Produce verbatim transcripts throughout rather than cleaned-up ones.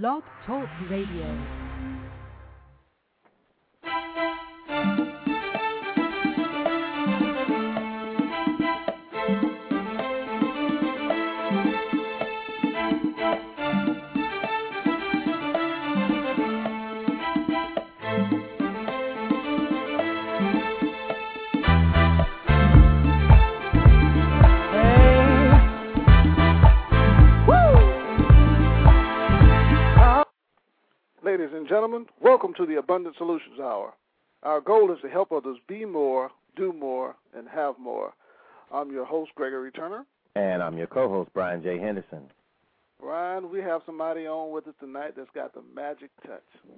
Blog Talk Radio. Ladies and gentlemen, welcome to the Abundant Solutions Hour. Our goal is to help others be more, do more, and have more. I'm your host, Gregory Turner. And I'm your co-host, Brian J. Henderson. Brian, we have somebody on with us tonight that's got the magic touch.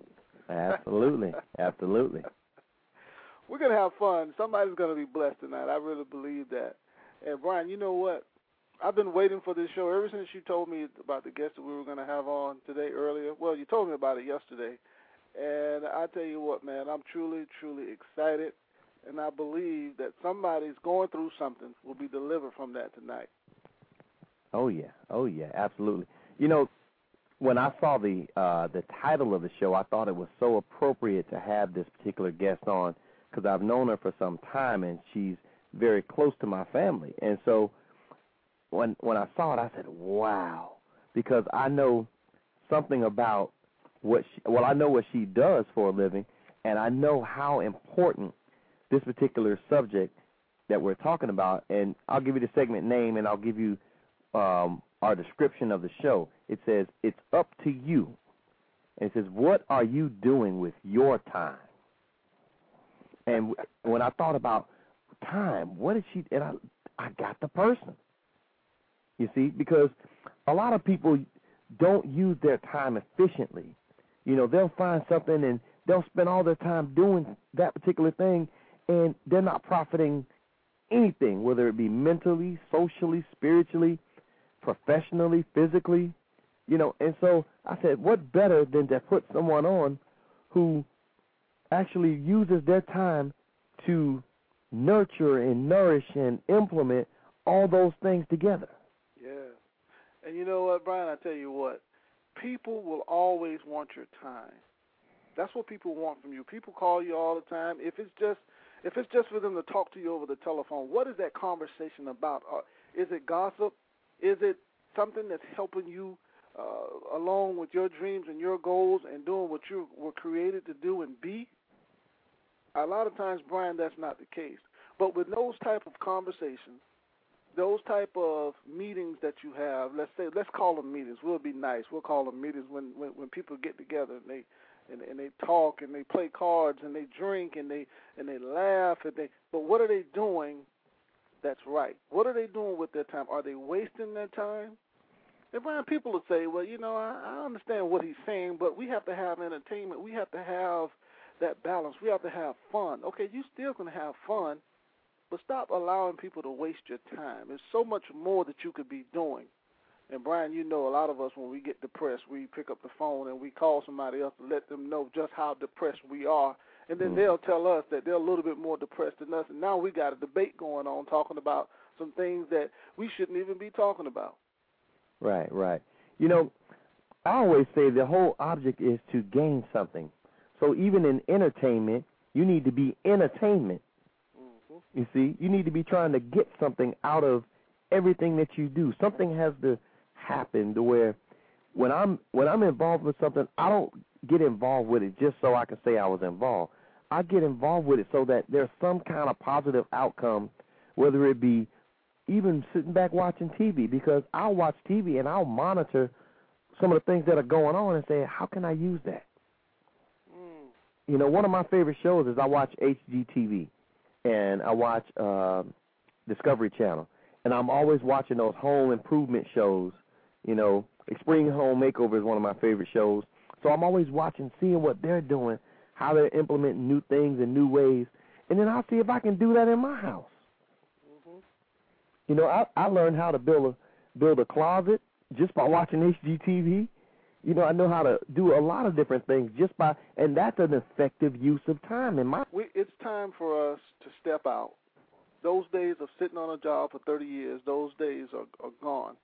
Absolutely, absolutely. We're going to have fun. Somebody's going to be blessed tonight. I really believe that. And, Brian, you know what? I've been waiting for this show ever since you told me about the guest that we were going to have on today earlier. Well, you told me about it yesterday. And I tell you what, man, I'm truly, truly excited. And I believe that somebody's going through something will be delivered from that tonight. Oh, yeah. Oh, yeah, absolutely. You know, when I saw the, uh, the title of the show, I thought it was so appropriate to have this particular guest on because I've known her for some time, and she's very close to my family. And so When when I saw it, I said, wow, because I know something about what she, well, I know what she does for a living, and I know how important this particular subject that we're talking about, and I'll give you the segment name, and I'll give you um, our description of the show. It says, it's up to you. And it says, what are you doing with your time? And when I thought about time, what did she, and I, I got the person. You see, because a lot of people don't use their time efficiently. You know, they'll find something and they'll spend all their time doing that particular thing, and they're not profiting anything, whether it be mentally, socially, spiritually, professionally, physically. You know, and so I said, what better than to put someone on who actually uses their time to nurture and nourish and implement all those things together. Yeah. And you know what, Brian, I tell you what, people will always want your time. That's what people want from you. People call you all the time. If it's just if it's just for them to talk to you over the telephone, what is that conversation about? Is it gossip? Is it something that's helping you uh, along with your dreams and your goals and doing what you were created to do and be? A lot of times, Brian, that's not the case. But with those type of conversations, those type of meetings that you have, let's say, let's call them meetings. We'll be nice. We'll call them meetings when, when, when people get together and they and, and they talk and they play cards and they drink and they and they laugh and they. But what are they doing? That's right. What are they doing with their time? Are they wasting their time? And Brian, people will say, well, you know, I, I understand what he's saying, but we have to have entertainment. We have to have that balance. We have to have fun. Okay, you still gonna have fun. But stop allowing people to waste your time. There's so much more that you could be doing. And, Brian, you know a lot of us, when we get depressed, we pick up the phone and we call somebody else to let them know just how depressed we are. And then mm-hmm. they'll tell us that they're a little bit more depressed than us. And now we got a debate going on talking about some things that we shouldn't even be talking about. Right, right. You know, I always say the whole object is to gain something. So even in entertainment, you need to be entertainment. You see, you need to be trying to get something out of everything that you do. Something has to happen to where when I'm when I'm involved with something, I don't get involved with it just so I can say I was involved. I get involved with it so that there's some kind of positive outcome, whether it be even sitting back watching T V, because I'll watch T V and I'll monitor some of the things that are going on and say, how can I use that? Mm. You know, one of my favorite shows is I watch H G T V. And I watch uh, Discovery Channel, and I'm always watching those home improvement shows. You know, Spring Home Makeover is one of my favorite shows. So I'm always watching, seeing what they're doing, how they're implementing new things and new ways, and then I'll see if I can do that in my house. Mm-hmm. You know, I, I learned how to build a, build a closet just by watching H G T V. You know, I know how to do a lot of different things just by, and that's an effective use of time. In my, we, it's time for us to step out. Those days of sitting on a job for thirty years, those days are, are gone.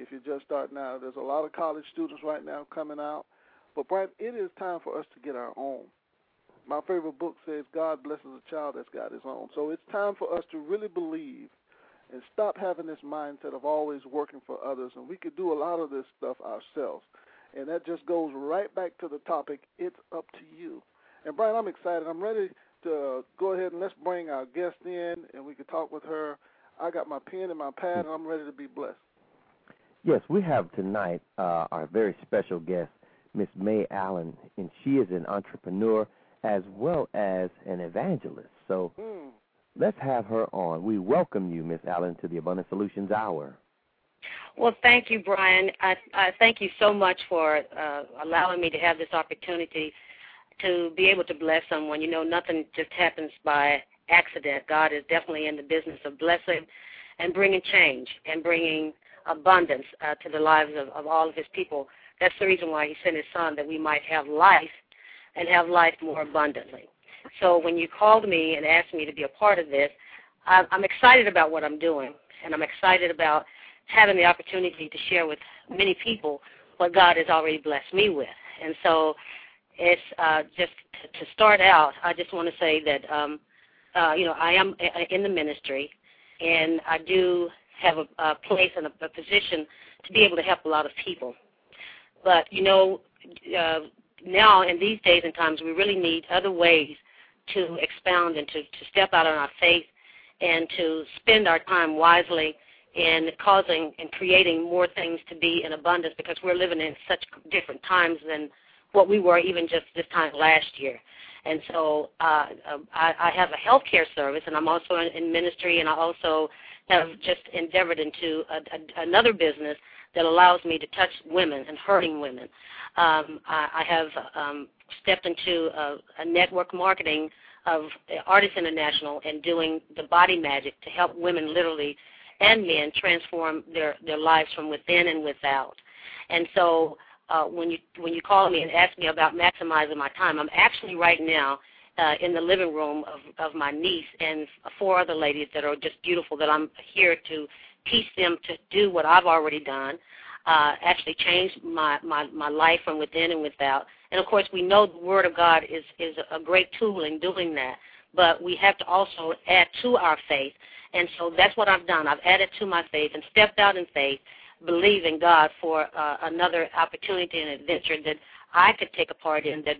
if you're just starting out. There's a lot of college students right now coming out. But, Brian, it is time for us to get our own. My favorite book says God blesses a child that's got his own. So it's time for us to really believe and stop having this mindset of always working for others. And we could do a lot of this stuff ourselves. And that just goes right back to the topic, it's up to you. And, Brian, I'm excited. I'm ready to go ahead and let's bring our guest in, and we can talk with her. I got my pen and my pad, and I'm ready to be blessed. Yes, we have tonight uh, our very special guest, Miss Mae Allen, and she is an entrepreneur as well as an evangelist. So mm. let's have her on. We welcome you, Miss Allen, to the Abundant Solutions Hour. Well, thank you, Brian. I, I thank you so much for uh, allowing me to have this opportunity to be able to bless someone. You know, nothing just happens by accident. God is definitely in the business of blessing and bringing change and bringing abundance uh, to the lives of, of all of his people. That's the reason why he sent his son, that we might have life and have life more abundantly. So when you called me and asked me to be a part of this, I, I'm excited about what I'm doing, and I'm excited about having the opportunity to share with many people what God has already blessed me with. And so it's uh, just to start out, I just want to say that, um, uh, you know, I am in the ministry, and I do have a, a place and a, a position to be able to help a lot of people. But, you know, uh, now in these days and times, we really need other ways to expound and to, to step out on our faith and to spend our time wisely in causing and creating more things to be in abundance, because we're living in such different times than what we were even just this time last year. And so uh, I, I have a healthcare service, and I'm also in, in ministry, and I also have just endeavored into a, a, another business that allows me to touch women and hurting women. Um, I, I have um, stepped into a, a network marketing of Artists International and doing the Body Magic to help women literally and men transform their, their lives from within and without. And so uh, when you when you call me and ask me about maximizing my time, I'm actually right now uh, in the living room of, of my niece and four other ladies that are just beautiful, that I'm here to teach them to do what I've already done, uh, actually change my, my, my life from within and without. And, of course, we know the Word of God is, is a great tool in doing that, but we have to also add to our faith. And so that's what I've done. I've added to my faith and stepped out in faith, believing God for uh, another opportunity and adventure that I could take a part in, that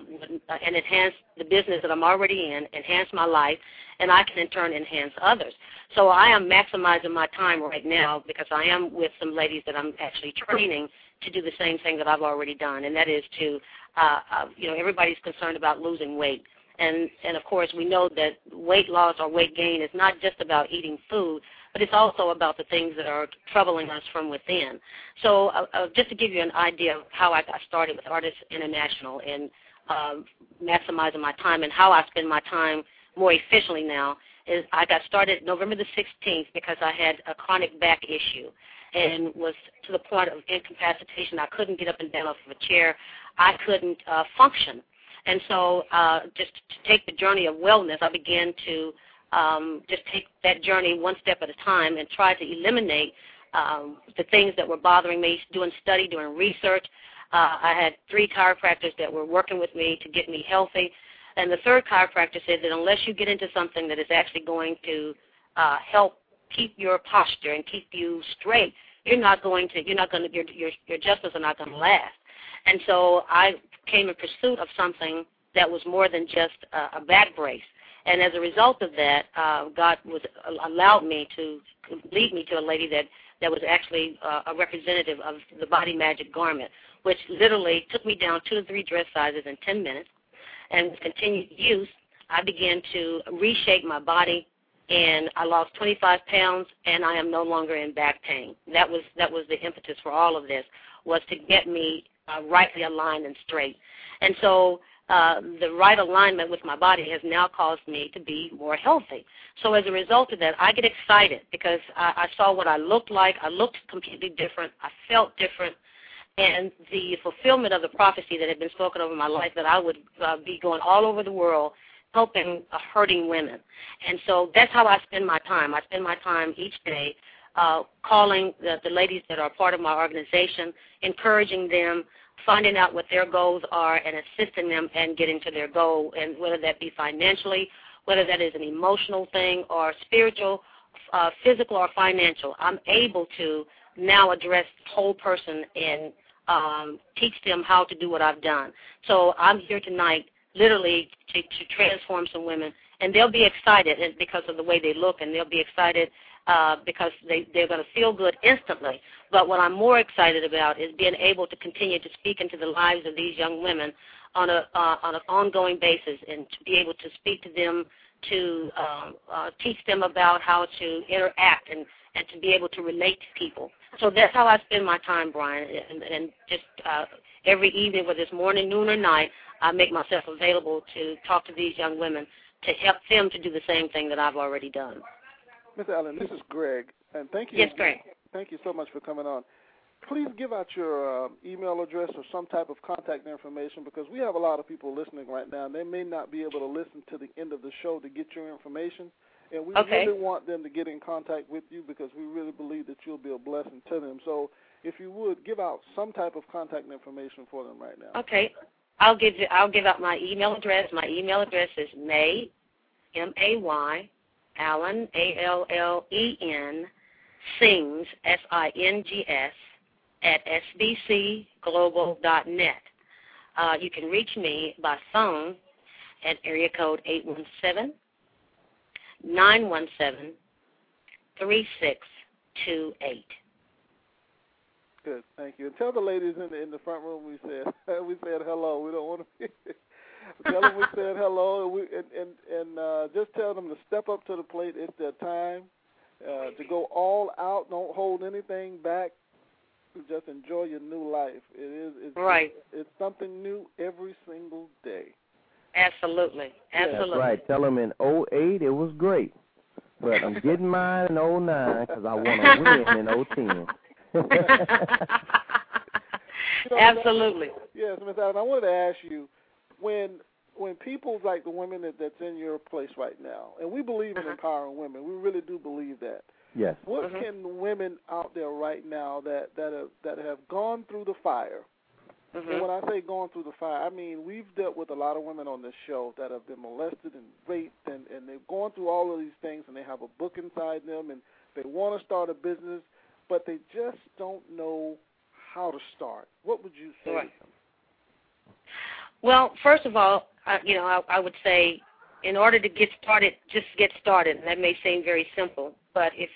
uh, and enhance the business that I'm already in, enhance my life, and I can in turn enhance others. So I am maximizing my time right now, because I am with some ladies that I'm actually training to do the same thing that I've already done, and that is to, uh, uh, you know, everybody's concerned about losing weight. And, and, of course, we know that weight loss or weight gain is not just about eating food, but it's also about the things that are troubling us from within. So uh, uh, just to give you an idea of how I got started with Artists International and uh, maximizing my time and how I spend my time more efficiently now, is I got started November the sixteenth because I had a chronic back issue and was to the point of incapacitation. I couldn't get up and down off of a chair. I couldn't uh, function. And so uh, just to take the journey of wellness, I began to um, just take that journey one step at a time and try to eliminate um, the things that were bothering me, doing study, doing research. Uh, I had three chiropractors that were working with me to get me healthy. And the third chiropractor said that unless you get into something that is actually going to uh, help keep your posture and keep you straight, you're not going to, you're not going to, your, your, your adjustments are not going to last. And so I came in pursuit of something that was more than just uh, a back brace. And as a result of that, uh, God was allowed me to lead me to a lady that, that was actually uh, a representative of the Body Magic garment, which literally took me down two to three dress sizes in ten minutes. And with continued use, I began to reshape my body, and I lost twenty-five pounds, and I am no longer in back pain. That was, that was the impetus for all of this, was to get me Uh, rightly aligned and straight. And so uh, the right alignment with my body has now caused me to be more healthy. So as a result of that, I get excited because I, I saw what I looked like. I looked completely different. I felt different. And the fulfillment of the prophecy that had been spoken over my life, that I would uh, be going all over the world helping uh, hurting women. And so that's how I spend my time. I spend my time each day uh, calling the, the ladies that are part of my organization, encouraging them, finding out what their goals are, and assisting them in getting to their goal, and whether that be financially, whether that is an emotional thing or spiritual, uh, physical or financial. I'm able to now address the whole person and um, teach them how to do what I've done. So I'm here tonight literally to, to transform some women, and they'll be excited because of the way they look, and they'll be excited uh, because they, they're going to feel good instantly. But what I'm more excited about is being able to continue to speak into the lives of these young women on a uh, on an ongoing basis, and to be able to speak to them, to uh, uh, teach them about how to interact and, and to be able to relate to people. So that's how I spend my time, Brian, and, and just uh, every evening, whether it's morning, noon, or night, I make myself available to talk to these young women to help them to do the same thing that I've already done. Miz Allen, this is Greg, and thank you. Yes, Greg. Thank you so much for coming on. Please give out your uh, email address or some type of contact information, because we have a lot of people listening right now, and they may not be able to listen to the end of the show to get your information. And we okay. really want them to get in contact with you, because we really believe that you'll be a blessing to them. So if you would, give out some type of contact information for them right now. Okay. I'll give you, I'll give out my email address. My email address is Mae, M A Y, Allen, A L L E N, Sings, S I N G S, at S B C global dot net. Uh, you can reach me by phone at area code eight one seven, nine one seven, three six two eight. Good, thank you. And tell the ladies in the in the front room we said we said hello. We don't want to tell them we said hello, and we, and and, and uh, just tell them to step up to the plate. It's their time uh, to go all out. Don't hold anything back. Just enjoy your new life. It is it's, right. It's, it's something new every single day. Absolutely, absolutely. That's right. Tell them in oh eight it was great, but I'm getting mine in oh nine because I want to win in oh ten. you know, Absolutely. I, yes, Miz Allen, I wanted to ask you, when when people like the women that, that's in your place right now, and we believe in uh-huh. empowering women, we really do believe that. Yes. What uh-huh. can women out there right now that that have, that have gone through the fire? Uh-huh. And when I say gone through the fire, I mean we've dealt with a lot of women on this show that have been molested and raped, and, and they've gone through all of these things, and they have a book inside them, and they want to start a business, but they just don't know how to start. What would you say? Right. Well, first of all, I, you know, I, I would say in order to get started, just get started. And that may seem very simple, but if,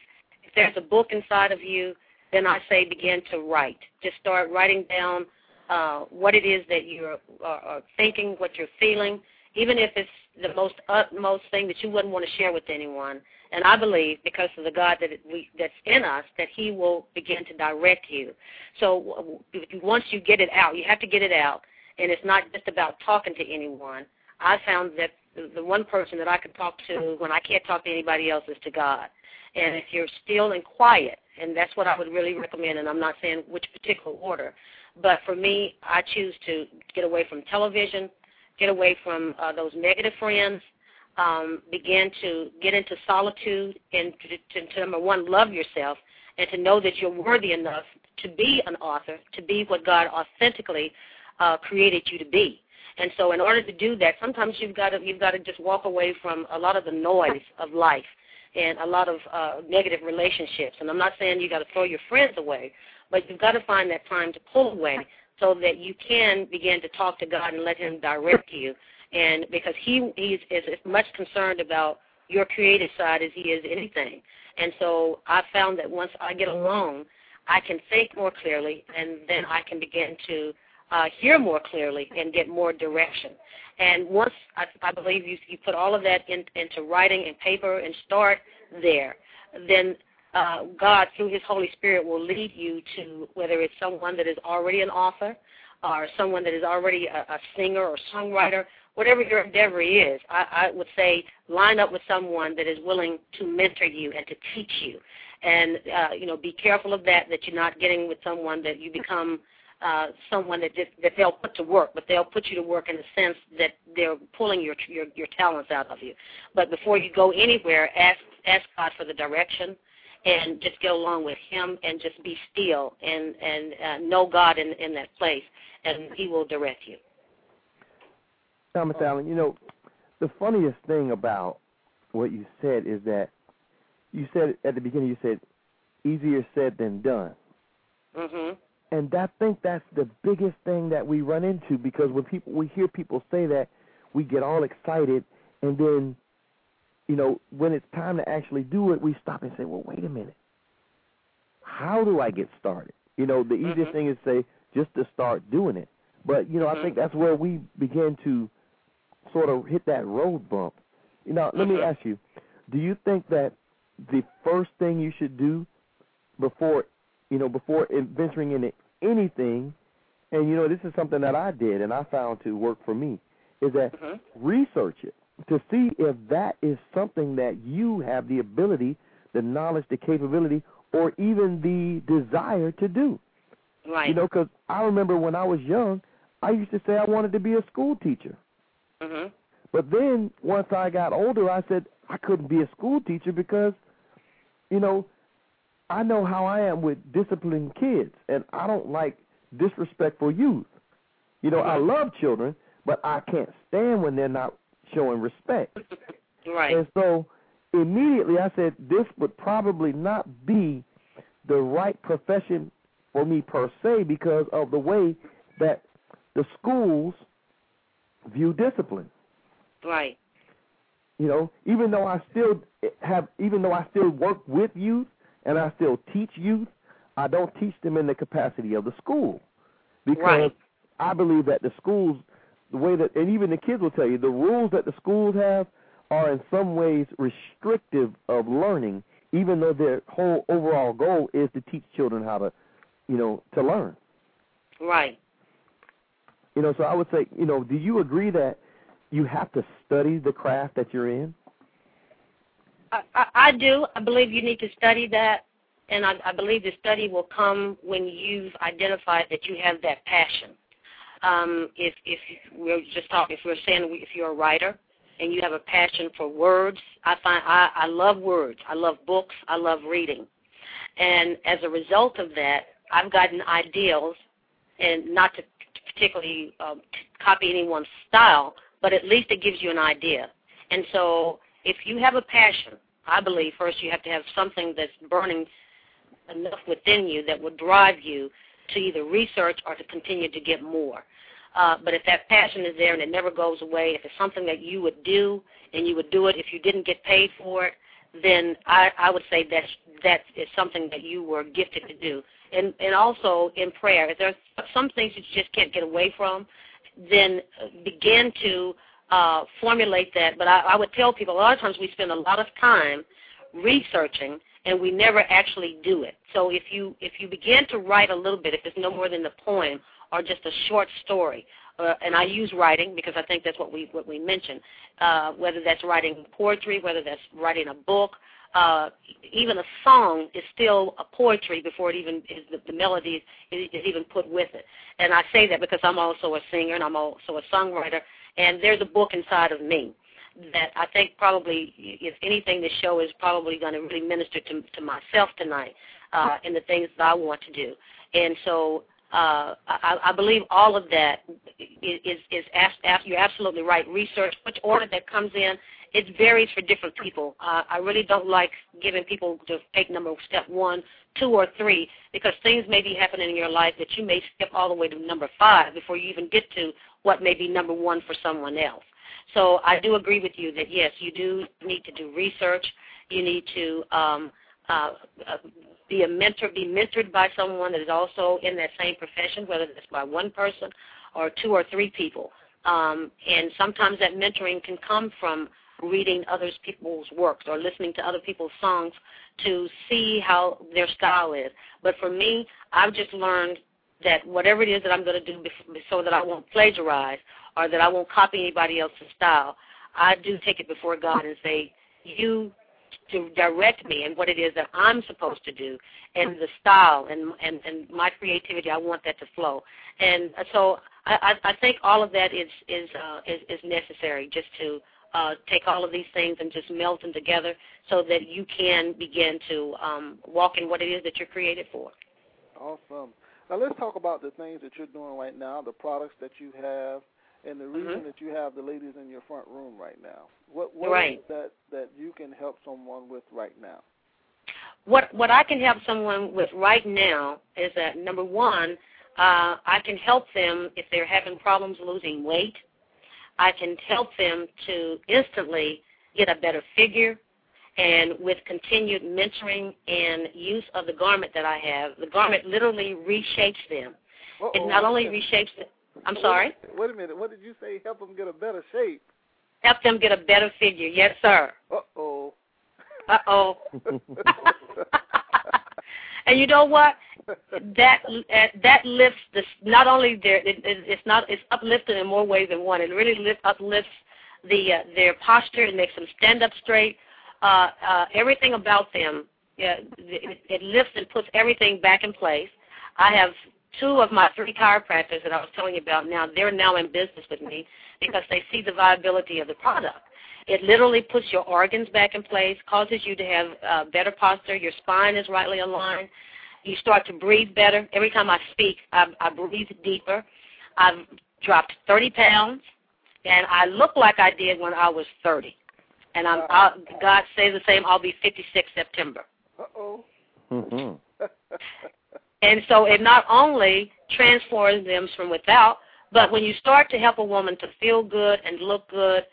if there's a book inside of you, then I say begin to write. Just start writing down uh, what it is that you're uh, are thinking, what you're feeling, even if it's the most utmost thing that you wouldn't want to share with anyone. And I believe, because of the God that we, that's in us, that he will begin to direct you. So once you get it out, you have to get it out. And it's not just about talking to anyone. I found that the one person that I can talk to when I can't talk to anybody else is to God. And if you're still and quiet, and that's what I would really recommend, and I'm not saying which particular order, but for me, I choose to get away from television, get away from uh, those negative friends, um, begin to get into solitude, and to, to, to, number one, love yourself, and to know that you're worthy enough to be an author, to be what God authentically uh, created you to be. And so in order to do that, sometimes you've got to, you've got to just walk away from a lot of the noise of life and a lot of uh, negative relationships. And I'm not saying you've got to throw your friends away, but you've got to find that time to pull away, so that you can begin to talk to God and let him direct you. And because he he's, is as much concerned about your creative side as he is anything. And so I found that once I get alone, I can think more clearly, and then I can begin to uh, hear more clearly and get more direction. And once I, I believe you, you put all of that in, into writing and paper and start there, then Uh, God, through his Holy Spirit, will lead you to whether it's someone that is already an author or someone that is already a, a singer or songwriter, whatever your endeavor is. I, I would say line up with someone that is willing to mentor you and to teach you. And, uh, you know, be careful of that, that you're not getting with someone that you become uh, someone that just, that they'll put to work, but they'll put you to work in the sense that they're pulling your your, your talents out of you. But before you go anywhere, ask, ask God for the direction. and just get along with him and just be still and, and uh, know God in, in that place, and he will direct you. Thomas Allen, you know, the funniest thing about what you said is that you said at the beginning, you said, easier said than done. Mm-hmm. And I think that's the biggest thing that we run into, because when people we hear people say that, we get all excited, and then, you know, when it's time to actually do it, we stop and say, well, wait a minute. How do I get started? You know, the easiest mm-hmm. thing is to say just to start doing it. But, you know, mm-hmm. I think that's where we begin to sort of hit that road bump. You know, let mm-hmm. me ask you, do you think that the first thing you should do before, you know, before venturing into anything, and, you know, this is something that I did and I found to work for me, is that mm-hmm. research it to see if that is something that you have the ability, the knowledge, the capability, or even the desire to do. Right. You know, because I remember when I was young, I used to say I wanted to be a school teacher. Mm-hmm. But then once I got older, I said I couldn't be a school teacher because, you know, I know how I am with disciplined kids, and I don't like disrespectful youth. You know, I love children, but I can't stand when they're not showing respect. Right. And so immediately I said this would probably not be the right profession for me per se because of the way that the schools view discipline. Right. You know, even though I still have, even though I still work with youth, and I still teach youth, I don't teach them in the capacity of the school because right. I believe that the schools, the way that, and even the kids will tell you, the rules that the schools have are in some ways restrictive of learning, even though their whole overall goal is to teach children how to, you know, to learn. Right. You know, so I would say, you know, do you agree that you have to study the craft that you're in? I, I do. I believe you need to study that, and I, I believe the study will come when you've identified that you have that passion. Um, if, if we're just talking, if we're saying if you're a writer and you have a passion for words, I find I, I love words. I love books. I love reading, and as a result of that, I've gotten ideals, and not to particularly um, copy anyone's style, but at least it gives you an idea, and so. If you have a passion, I believe first you have to have something that's burning enough within you that will drive you to either research or to continue to get more. Uh, but if that passion is there and it never goes away, if it's something that you would do and you would do it if you didn't get paid for it, then I, I would say that that is something that you were gifted to do. And, and also in prayer, if there's some things that you just can't get away from, then begin to Uh, formulate that, but I, I would tell people a lot of times we spend a lot of time researching and we never actually do it. So if you if you begin to write a little bit, if it's no more than a poem or just a short story, uh, and I use writing because I think that's what we what we mentioned, uh, whether that's writing poetry, whether that's writing a book, uh, even a song is still a poetry before it even is the, the melody is, is even put with it. And I say that because I'm also a singer and I'm also a songwriter. And there's a book inside of me that I think probably, if anything, this show is probably going to really minister to, to myself tonight uh, and the things that I want to do. And so uh, I, I believe all of that is, is – you're absolutely right. Research, which order that comes in, it varies for different people. Uh, I really don't like giving people to take number step one, two, or three because things may be happening in your life that you may skip all the way to number five before you even get to what may be number one for someone else. So I do agree with you that, yes, you do need to do research. You need to um, uh, be a mentor, be mentored by someone that is also in that same profession, whether it's by one person or two or three people. Um, and sometimes that mentoring can come from reading other people's works or listening to other people's songs to see how their style is. But for me, I've just learned that whatever it is that I'm going to do so that I won't plagiarize or that I won't copy anybody else's style, I do take it before God and say, you to direct me in what it is that I'm supposed to do and the style and, and, and my creativity, I want that to flow. And so I, I think all of that is, is, uh, is, is necessary just to uh, take all of these things and just meld them together so that you can begin to um, walk in what it is that you're created for. Awesome. Now let's talk about the things that you're doing right now, the products that you have, and the reason mm-hmm. that you have the ladies in your front room right now. What, what right. is that that you can help someone with right now? What what I can help someone with right now is that, number one, uh, I can help them if they're having problems losing weight. I can help them to instantly get a better figure. And with continued mentoring and use of the garment that I have, the garment literally reshapes them. Uh-oh. It not only reshapes them. I'm sorry? Wait a minute. What did you say? Help them get a better shape. Help them get a better figure. Yes, sir. Uh-oh. Uh-oh. And you know what? That that lifts the, not only their, it, it's not it's uplifting in more ways than one. It really lift, uplifts the uh, their posture. It makes them stand up straight. Uh, uh, everything about them, yeah, it, it lifts and puts everything back in place. I have two of my three chiropractors that I was telling you about now. They're now in business with me because they see the viability of the product. It literally puts your organs back in place, causes you to have uh, better posture. Your spine is rightly aligned. You start to breathe better. Every time I speak, I, I breathe deeper. I've dropped thirty pounds, and I look like I did when I was thirty. And I'm, I'll, God say the same, I'll be fifty-six September. Uh-oh. Mm-hmm. And so it not only transforms them from without, but when you start to help a woman to feel good and look good,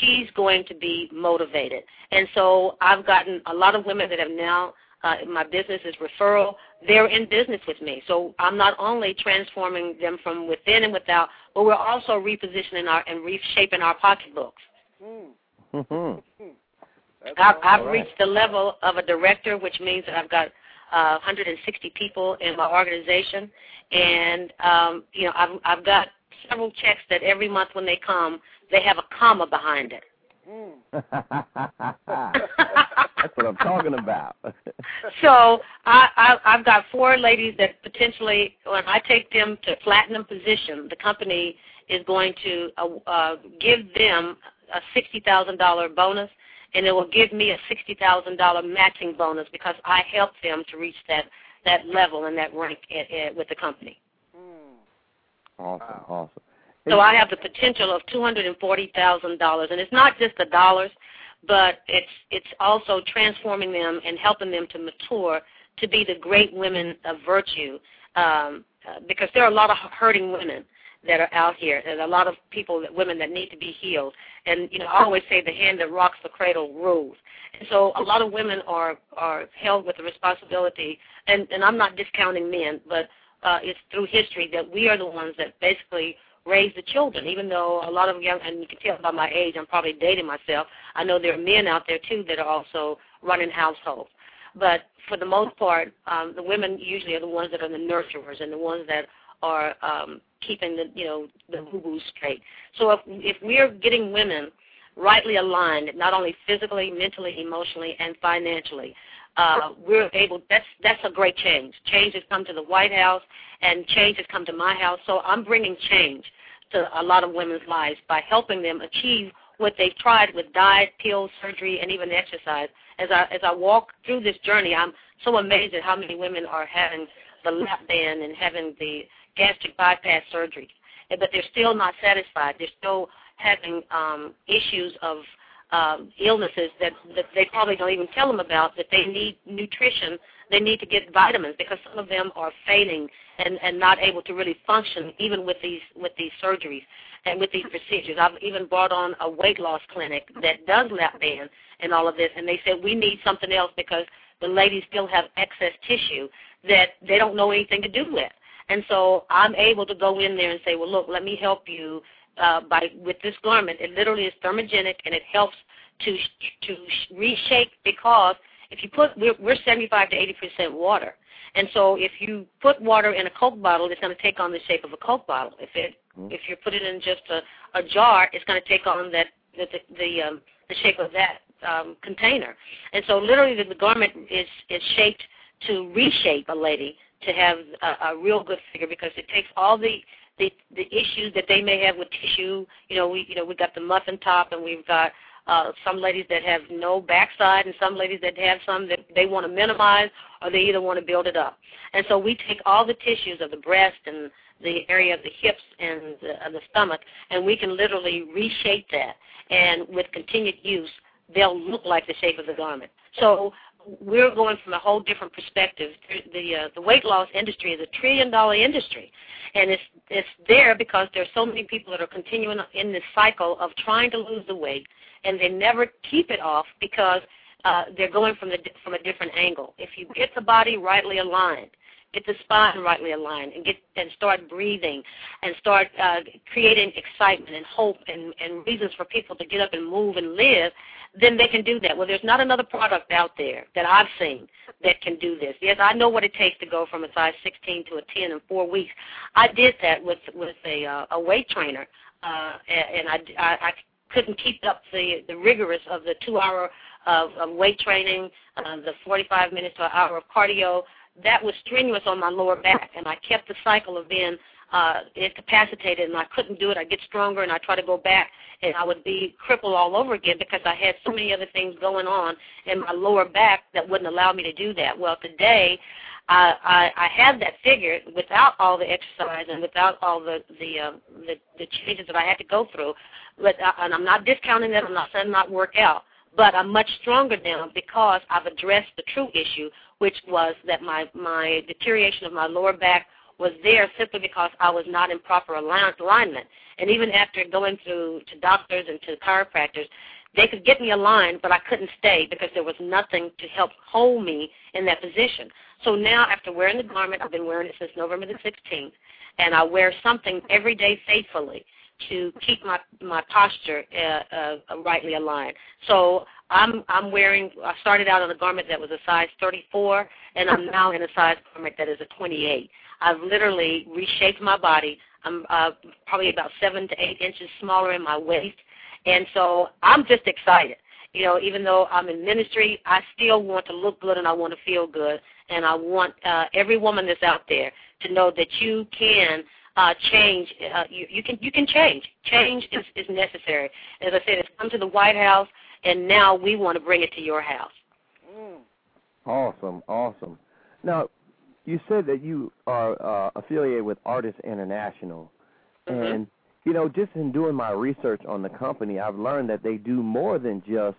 she's going to be motivated. And so I've gotten a lot of women that have now, uh, my business is referral, they're in business with me. So I'm not only transforming them from within and without, but we're also repositioning our and reshaping our pocketbooks. Mm. Mm-hmm. I've, I've right. reached the level of a director, which means that I've got uh, one hundred sixty people in my organization, and um, you know I've, I've got several checks that every month when they come, they have a comma behind it. Mm. That's what I'm talking about. So I, I, I've got four ladies that potentially, when I take them to platinum position, the company is going to uh, uh, give them a sixty thousand dollars bonus, and it will give me a sixty thousand dollars matching bonus because I helped them to reach that, that level and that rank at, at, with the company. Mm. Awesome, wow. awesome. So I have the potential of two hundred forty thousand dollars, and it's not just the dollars, but it's it's also transforming them and helping them to mature to be the great women of virtue um, because there are a lot of hurting women that are out here. There's a lot of people, that, women that need to be healed. And, you know, I always say the hand that rocks the cradle rules. And so a lot of women are, are held with the responsibility, and, and I'm not discounting men, but uh, it's through history that we are the ones that basically raise the children, even though a lot of young, and you can tell by my age, I'm probably dating myself. I know there are men out there, too, that are also running households. But for the most part, um, the women usually are the ones that are the nurturers and the ones that are um, keeping the, you know, the hoo-hoo straight. So if, if we're getting women rightly aligned, not only physically, mentally, emotionally, and financially, uh, we're able, that's, that's a great change. Change has come to the White House, and change has come to my house. So I'm bringing change to a lot of women's lives by helping them achieve what they've tried with diet, pills, surgery, and even exercise. As I, as I walk through this journey, I'm so amazed at how many women are having the lap band and having the gastric bypass surgery, but they're still not satisfied. They're still having um, issues of um, illnesses that, that they probably don't even tell them about, that they need nutrition. They need to get vitamins because some of them are failing and, and not able to really function even with these with these surgeries and with these procedures. I've even brought on a weight loss clinic that does lap band and all of this, and they said we need something else because the ladies still have excess tissue that they don't know anything to do with. And so I'm able to go in there and say, well, look, let me help you uh, by with this garment. It literally is thermogenic, and it helps to to reshape because if you put we're, we're seventy-five to eighty percent water. And so if you put water in a Coke bottle, it's going to take on the shape of a Coke bottle. If it mm-hmm. if you put it in just a, a jar, it's going to take on that the the, the, um, the shape of that um, container. And so literally the, the garment is, is shaped to reshape a lady to have a, a real good figure because it takes all the, the, the issues that they may have with tissue. You know, we you know we got the muffin top, and we've got uh, some ladies that have no backside, and some ladies that have some that they want to minimize, or they either want to build it up. And so we take all the tissues of the breast and the area of the hips and the, of the stomach, and we can literally reshape that. And with continued use, they'll look like the shape of the garment. So we're going from a whole different perspective. The uh, the weight loss industry is a trillion dollar industry, and it's it's there because there are so many people that are continuing in this cycle of trying to lose the weight, and they never keep it off because uh, they're going from the from a different angle. If you get the body rightly aligned, get the spine rightly aligned, and get and start breathing, and start uh, creating excitement and hope and, and reasons for people to get up and move and live, then they can do that. Well, there's not another product out there that I've seen that can do this. Yes, I know what it takes to go from a size sixteen to a ten in four weeks. I did that with with a, uh, a weight trainer, uh, and I, I, I couldn't keep up the, the rigorous of the two-hour of, of weight training, uh, the forty-five minutes to an hour of cardio. That was strenuous on my lower back, and I kept the cycle of being uh, incapacitated, and I couldn't do it. I'd get stronger, and I'd try to go back, and I would be crippled all over again because I had so many other things going on in my lower back that wouldn't allow me to do that. Well, today I, I, I have that figure without all the exercise and without all the the, uh, the, the changes that I had to go through, but I, and I'm not discounting that. I'm not saying not work out. But I'm much stronger now because I've addressed the true issue, which was that my, my deterioration of my lower back was there simply because I was not in proper alignment. And even after going through to doctors and to chiropractors, they could get me aligned, but I couldn't stay because there was nothing to help hold me in that position. So now after wearing the garment, I've been wearing it since November the sixteenth, and I wear something every day faithfully to keep my my posture uh, uh, rightly aligned. So I'm I'm wearing. I started out on a garment that was a size thirty-four, and I'm now in a size garment that is a twenty-eight. I've literally reshaped my body. I'm uh, probably about seven to eight inches smaller in my waist, and so I'm just excited. You know, even though I'm in ministry, I still want to look good and I want to feel good, and I want uh, every woman that's out there to know that you can. Uh, change. Uh, you, you can you can change. Change is, is necessary. As I said, it's come to the White House, and now we want to bring it to your house. Awesome, awesome. Now, you said that you are uh, affiliated with Artists International, mm-hmm. and you know, just in doing my research on the company, I've learned that they do more than just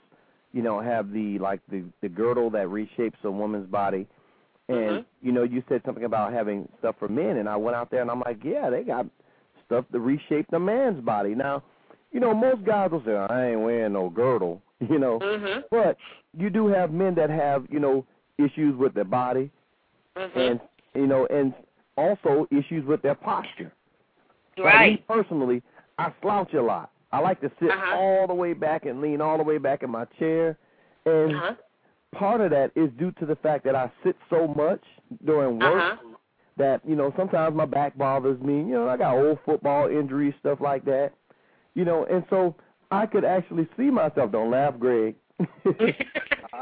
you know have the like the, the girdle that reshapes a woman's body. And, mm-hmm. you know, you said something about having stuff for men, and I went out there, and I'm like, yeah, they got stuff to reshape the man's body. Now, you know, most guys will say, I ain't wearing no girdle, you know. Mm-hmm. But you do have men that have, you know, issues with their body mm-hmm. and, you know, and also issues with their posture. Right. Like me personally, I slouch a lot. I like to sit uh-huh. all the way back and lean all the way back in my chair. And uh-huh. part of that is due to the fact that I sit so much during work uh-huh. that, you know, sometimes my back bothers me. You know, I got old football injuries, stuff like that. You know, and so I could actually see myself, don't laugh, Greg,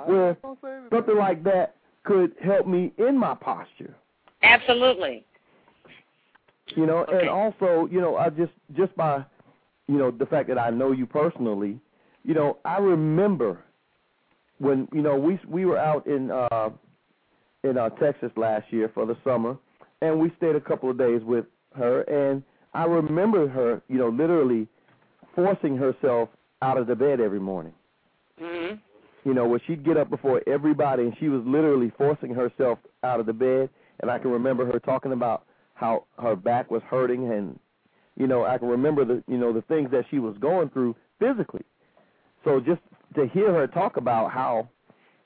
where something like that could help me in my posture. Absolutely. You know, okay. and also, you know, I just, just by, you know, the fact that I know you personally, you know, I remember when, you know, we we were out in uh, in uh, Texas last year for the summer, and we stayed a couple of days with her, and I remember her, you know, literally forcing herself out of the bed every morning. Mm-hmm. You know, where she'd get up before everybody, and she was literally forcing herself out of the bed, and I can remember her talking about how her back was hurting, and, you know, I can remember, the you know, the things that she was going through physically. So just to hear her talk about how,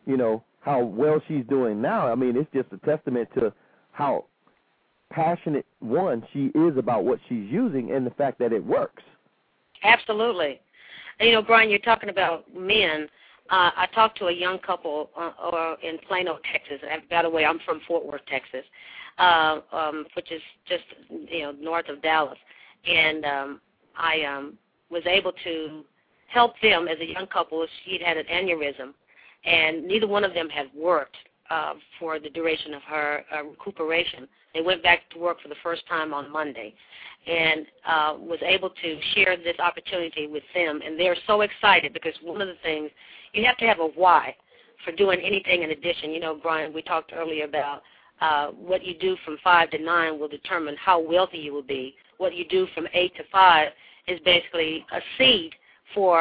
you know, how well she's doing now, I mean, it's just a testament to how passionate, one, she is about what she's using and the fact that it works. Absolutely. You know, Brian, you're talking about men. Uh, I talked to a young couple uh, in Plano, Texas. And by the way, I'm from Fort Worth, Texas, uh, um, which is just, you know, north of Dallas. And um, I um, was able to helped them as a young couple. She'd had an aneurysm, and neither one of them had worked uh, for the duration of her uh, recuperation. They went back to work for the first time on Monday and uh, was able to share this opportunity with them. And they're so excited because one of the things, you have to have a why for doing anything in addition. You know, Brian, we talked earlier about uh, what you do from five to nine will determine how wealthy you will be. What you do from eight to five is basically a seed for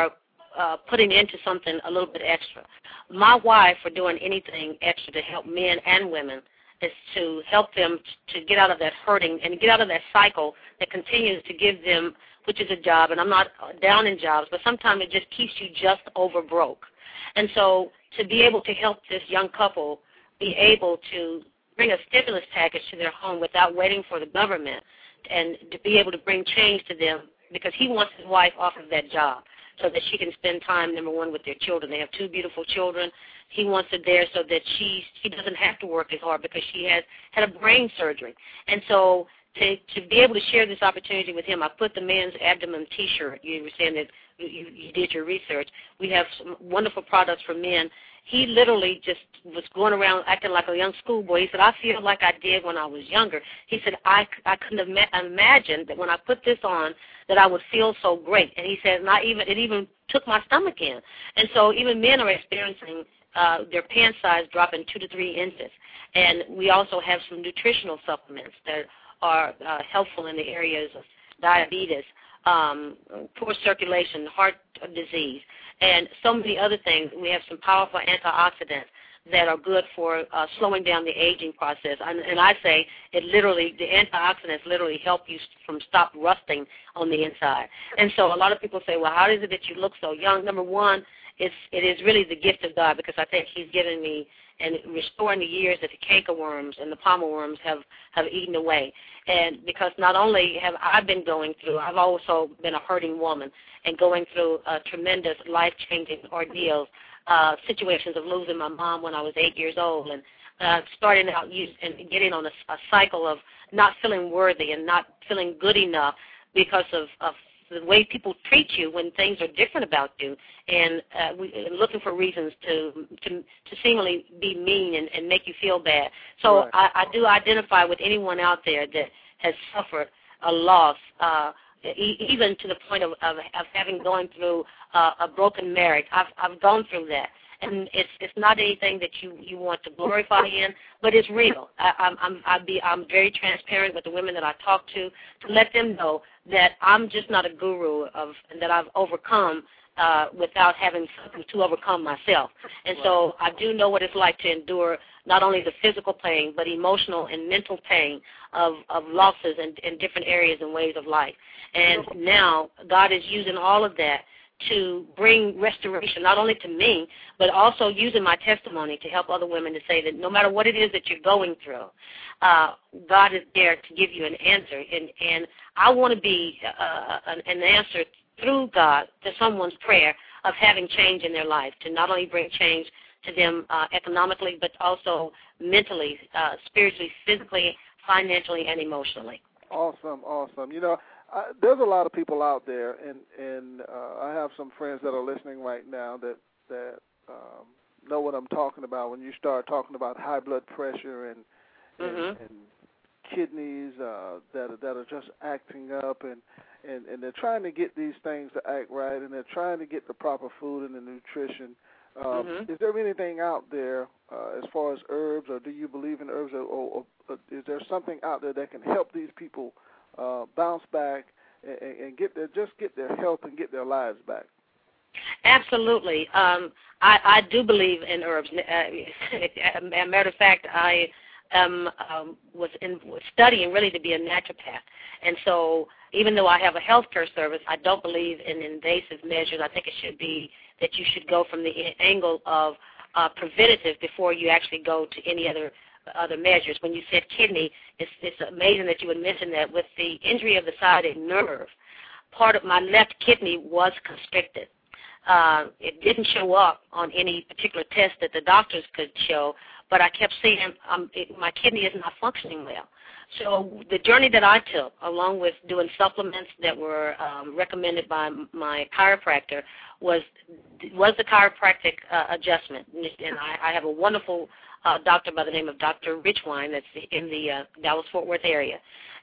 Uh, putting into something a little bit extra. My why for doing anything extra to help men and women is to help them t- to get out of that hurting and get out of that cycle that continues to give them, which is a job, and I'm not down in jobs, but sometimes it just keeps you just over broke. And so to be able to help this young couple be able to bring a stimulus package to their home without waiting for the government and to be able to bring change to them because he wants his wife off of that job, so that she can spend time, number one, with their children. They have two beautiful children. He wants her there so that she she doesn't have to work as hard because she has had a brain surgery. And so to to be able to share this opportunity with him, I put the man's abdomen T-shirt. You were saying that you, you did your research. We have some wonderful products for men. He literally just was going around acting like a young schoolboy. He said, I feel like I did when I was younger. He said, I, I couldn't have ma- imagined that when I put this on that I would feel so great. And he said, not even it even took my stomach in. And so even men are experiencing uh, their pant size dropping two to three inches. And we also have some nutritional supplements that are uh, helpful in the areas of diabetes, Um, poor circulation, heart disease, and so many other things. We have some powerful antioxidants that are good for uh, slowing down the aging process. And, and I say it literally, the antioxidants literally help you from stop rusting on the inside. And so a lot of people say, well, how is it that you look so young? Number one, it's, it is really the gift of God because I think he's given me and restoring the years that the cankerworms and the pommel worms have, have eaten away. And because not only have I been going through, I've also been a hurting woman and going through a tremendous life-changing ordeals, uh, situations of losing my mom when I was eight years old and uh, starting out using, and getting on a, a cycle of not feeling worthy and not feeling good enough because of, of the way people treat you when things are different about you, and uh, we, looking for reasons to, to to seemingly be mean and, and make you feel bad. So right. I, I do identify with anyone out there that has suffered a loss, uh, e- even to the point of, of, of having going through uh, a broken marriage. I've I've gone through that, and it's it's not anything that you, you want to glorify in, but it's real. I, I'm I'm I be I'm very transparent with the women that I talk to to let them know that I'm just not a guru of, and that I've overcome uh, without having something to overcome myself. And so I do know what it's like to endure not only the physical pain, but emotional and mental pain of, of losses in, in different areas and ways of life. And now God is using all of that to bring restoration, not only to me, but also using my testimony to help other women to say that no matter what it is that you're going through, uh, God is there to give you an answer. And, and I want to be uh, an, an answer through God to someone's prayer of having change in their life, to not only bring change to them uh, economically, but also mentally, uh, spiritually, physically, financially, and emotionally. Awesome, awesome. You know, Uh, there's a lot of people out there, and and uh, I have some friends that are listening right now that that um, know what I'm talking about. When you start talking about high blood pressure and mm-hmm. and, and kidneys uh, that that are just acting up, and, and, and they're trying to get these things to act right, and they're trying to get the proper food and the nutrition. Um, mm-hmm. Is there anything out there uh, as far as herbs, or do you believe in herbs, or, or, or is there something out there that can help these people Uh, bounce back and, and get their, just get their health and get their lives back? Absolutely. Um, I, I do believe in herbs. Uh, as a matter of fact, I um, um, was, in, was studying really to be a naturopath. And so even though I have a health care service, I don't believe in invasive measures. I think it should be that you should go from the angle of uh, preventative before you actually go to any other other measures. When you said kidney, it's, it's amazing that you would mention that. With the injury of the sciatic nerve, part of my left kidney was constricted. Uh, it didn't show up on any particular test that the doctors could show, but I kept seeing um, it, my kidney is not functioning well. So the journey that I took, along with doing supplements that were um, recommended by my chiropractor, was was the chiropractic uh, adjustment. And I, I have a wonderful uh, doctor by the name of Doctor Richwine that's in the uh, Dallas-Fort Worth area.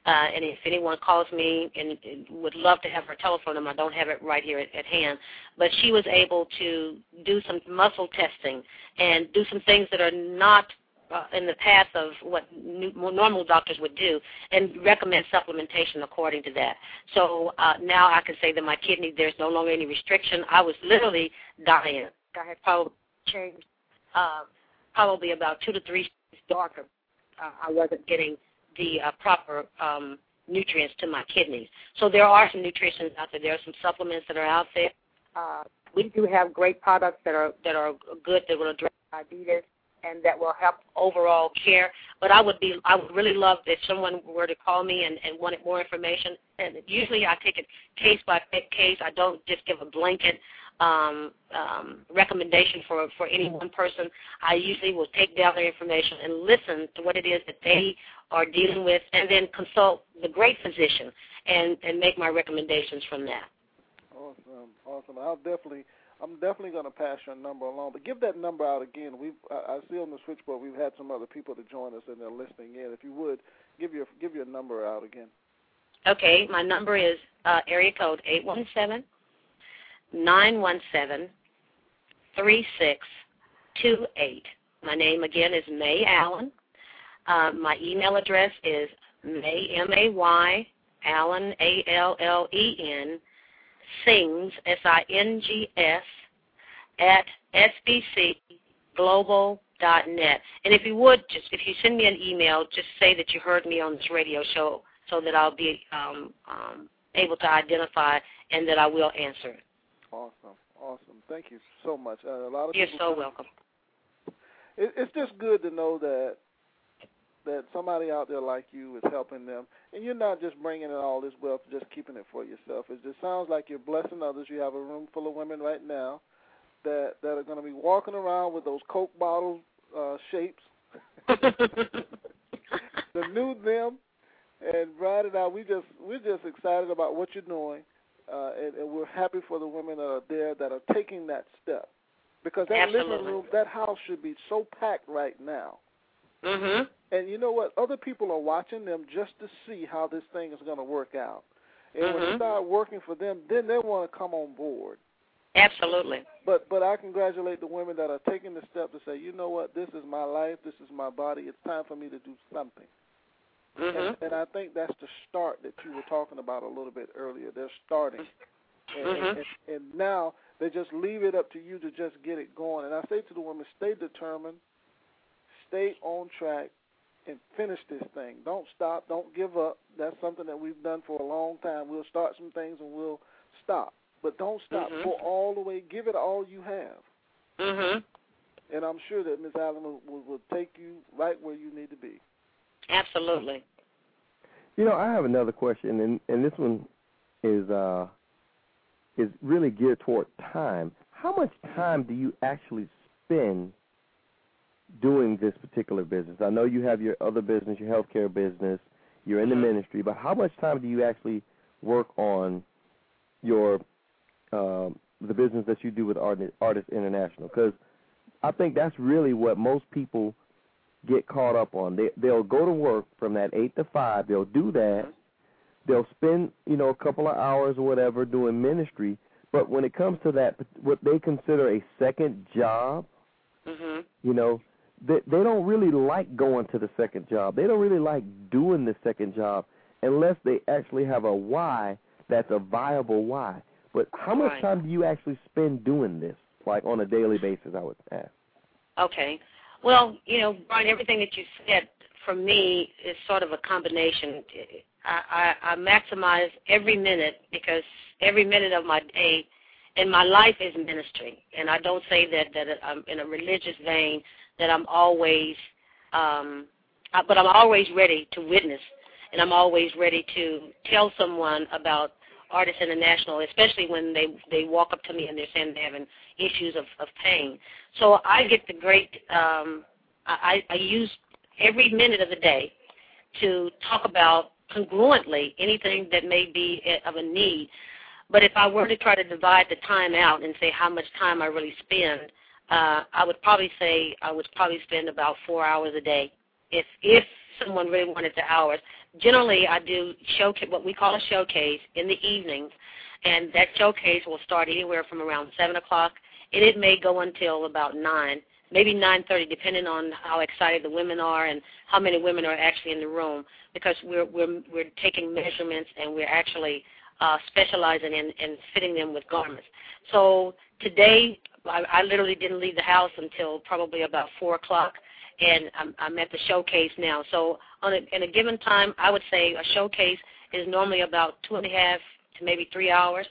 Uh, and if anyone calls me, and, and would love to have her telephone number, I don't have it right here at, at hand, but she was able to do some muscle testing and do some things that are not Uh, in the path of what new, normal doctors would do, and recommend supplementation according to that. So uh, now I can say that my kidney, there's no longer any restriction. I was literally dying. I had probably changed uh, probably about two to three shades darker. Uh, I wasn't getting the uh, proper um, nutrients to my kidneys. So there are some nutrients out there. There are some supplements that are out there. Uh, we do have great products that are that are good that will address diabetes and that will help overall care. But I would be, I would really love if someone were to call me and, and wanted more information. And usually I take it case by case. I don't just give a blanket um, um, recommendation for, for any one person. I usually will take down their information and listen to what it is that they are dealing with, and then consult the great physician and, and make my recommendations from that. Awesome, awesome. I'll definitely... I'm definitely going to pass your number along, but give that number out again. We've, I, I see on the switchboard we've had some other people to join us, and they're listening in. If you would, give your give your number out again. Okay, my number is uh, area code eight one seven, nine one seven, three six two eight. My name again is Mae Allen. Uh, my email address is May, M A Y, Allen, A L L E N, Sings, S I N G S, at S B C global dot net. And if you would, just if you send me an email, just say that you heard me on this radio show so that I'll be um, um, able to identify and that I will answer it. Awesome, awesome. Thank you so much. Uh, a lot of You're so welcome. It, it's just good to know that that somebody out there like you is helping them, and you're not just bringing in all this wealth, just keeping it for yourself. It just sounds like you're blessing others. You have a room full of women right now that, that are going to be walking around with those Coke bottle uh, shapes to nude them. And Brian and I, we just, we're just excited about what you're doing, uh, and, and we're happy for the women that are there that are taking that step, because that Absolutely. living room, that house should be so packed right now. Mm-hmm. And you know what? Other people are watching them just to see how this thing is going to work out. And mm-hmm. when you start working for them, then they want to come on board. Absolutely. But but I congratulate the women that are taking the step to say, you know what, this is my life, this is my body, it's time for me to do something. Mm-hmm. And, and I think that's the start that you were talking about a little bit earlier. They're starting. And, mm-hmm. and, and now they just leave it up to you to just get it going. And I say to the women, stay determined. Stay on track and finish this thing. Don't stop. Don't give up. That's something that we've done for a long time. We'll start some things and we'll stop. But don't stop. Mm-hmm. Go all the way. Give it all you have. Mm-hmm. And I'm sure that Miz Allen will, will, will take you right where you need to be. Absolutely. You know, I have another question, and, and this one is uh, is really geared toward time. How much time do you actually spend doing this particular business? I know you have your other business, your healthcare business, you're in the ministry, but how much time do you actually work on your uh, the business that you do with Artists International? Because I think that's really what most people get caught up on. They, they'll go to work from that eight to five. They'll do that. They'll spend, you know, a couple of hours or whatever doing ministry, but when it comes to that, what they consider a second job, mm-hmm. you know, They, they don't really like going to the second job. They don't really like doing the second job unless they actually have a why that's a viable why. But how much right. time do you actually spend doing this, like on a daily basis, I would ask? Okay. Well, you know, Brian, everything that you said for me is sort of a combination. I, I, I maximize every minute, because every minute of my day and my life is ministry. And I don't say that, that I'm in a religious vein, that I'm always, um, I, but I'm always ready to witness, and I'm always ready to tell someone about Artists International, especially when they, they walk up to me and they're saying they're having issues of, of pain. So I get the great, um, I, I use every minute of the day to talk about congruently anything that may be of a need. But if I were to try to divide the time out and say how much time I really spend, uh, I would probably say I would probably spend about four hours a day if if someone really wanted the hours. Generally, I do showcase, what we call a showcase, in the evenings, and that showcase will start anywhere from around seven o'clock, and it may go until about nine, maybe nine thirty, depending on how excited the women are and how many women are actually in the room, because we're we're, we're taking measurements and we're actually uh, specializing in, in fitting them with garments. So today, I, I literally didn't leave the house until probably about four o'clock, and I'm, I'm at the showcase now. So on a, in a given time, I would say a showcase is normally about two and a half to maybe three hours,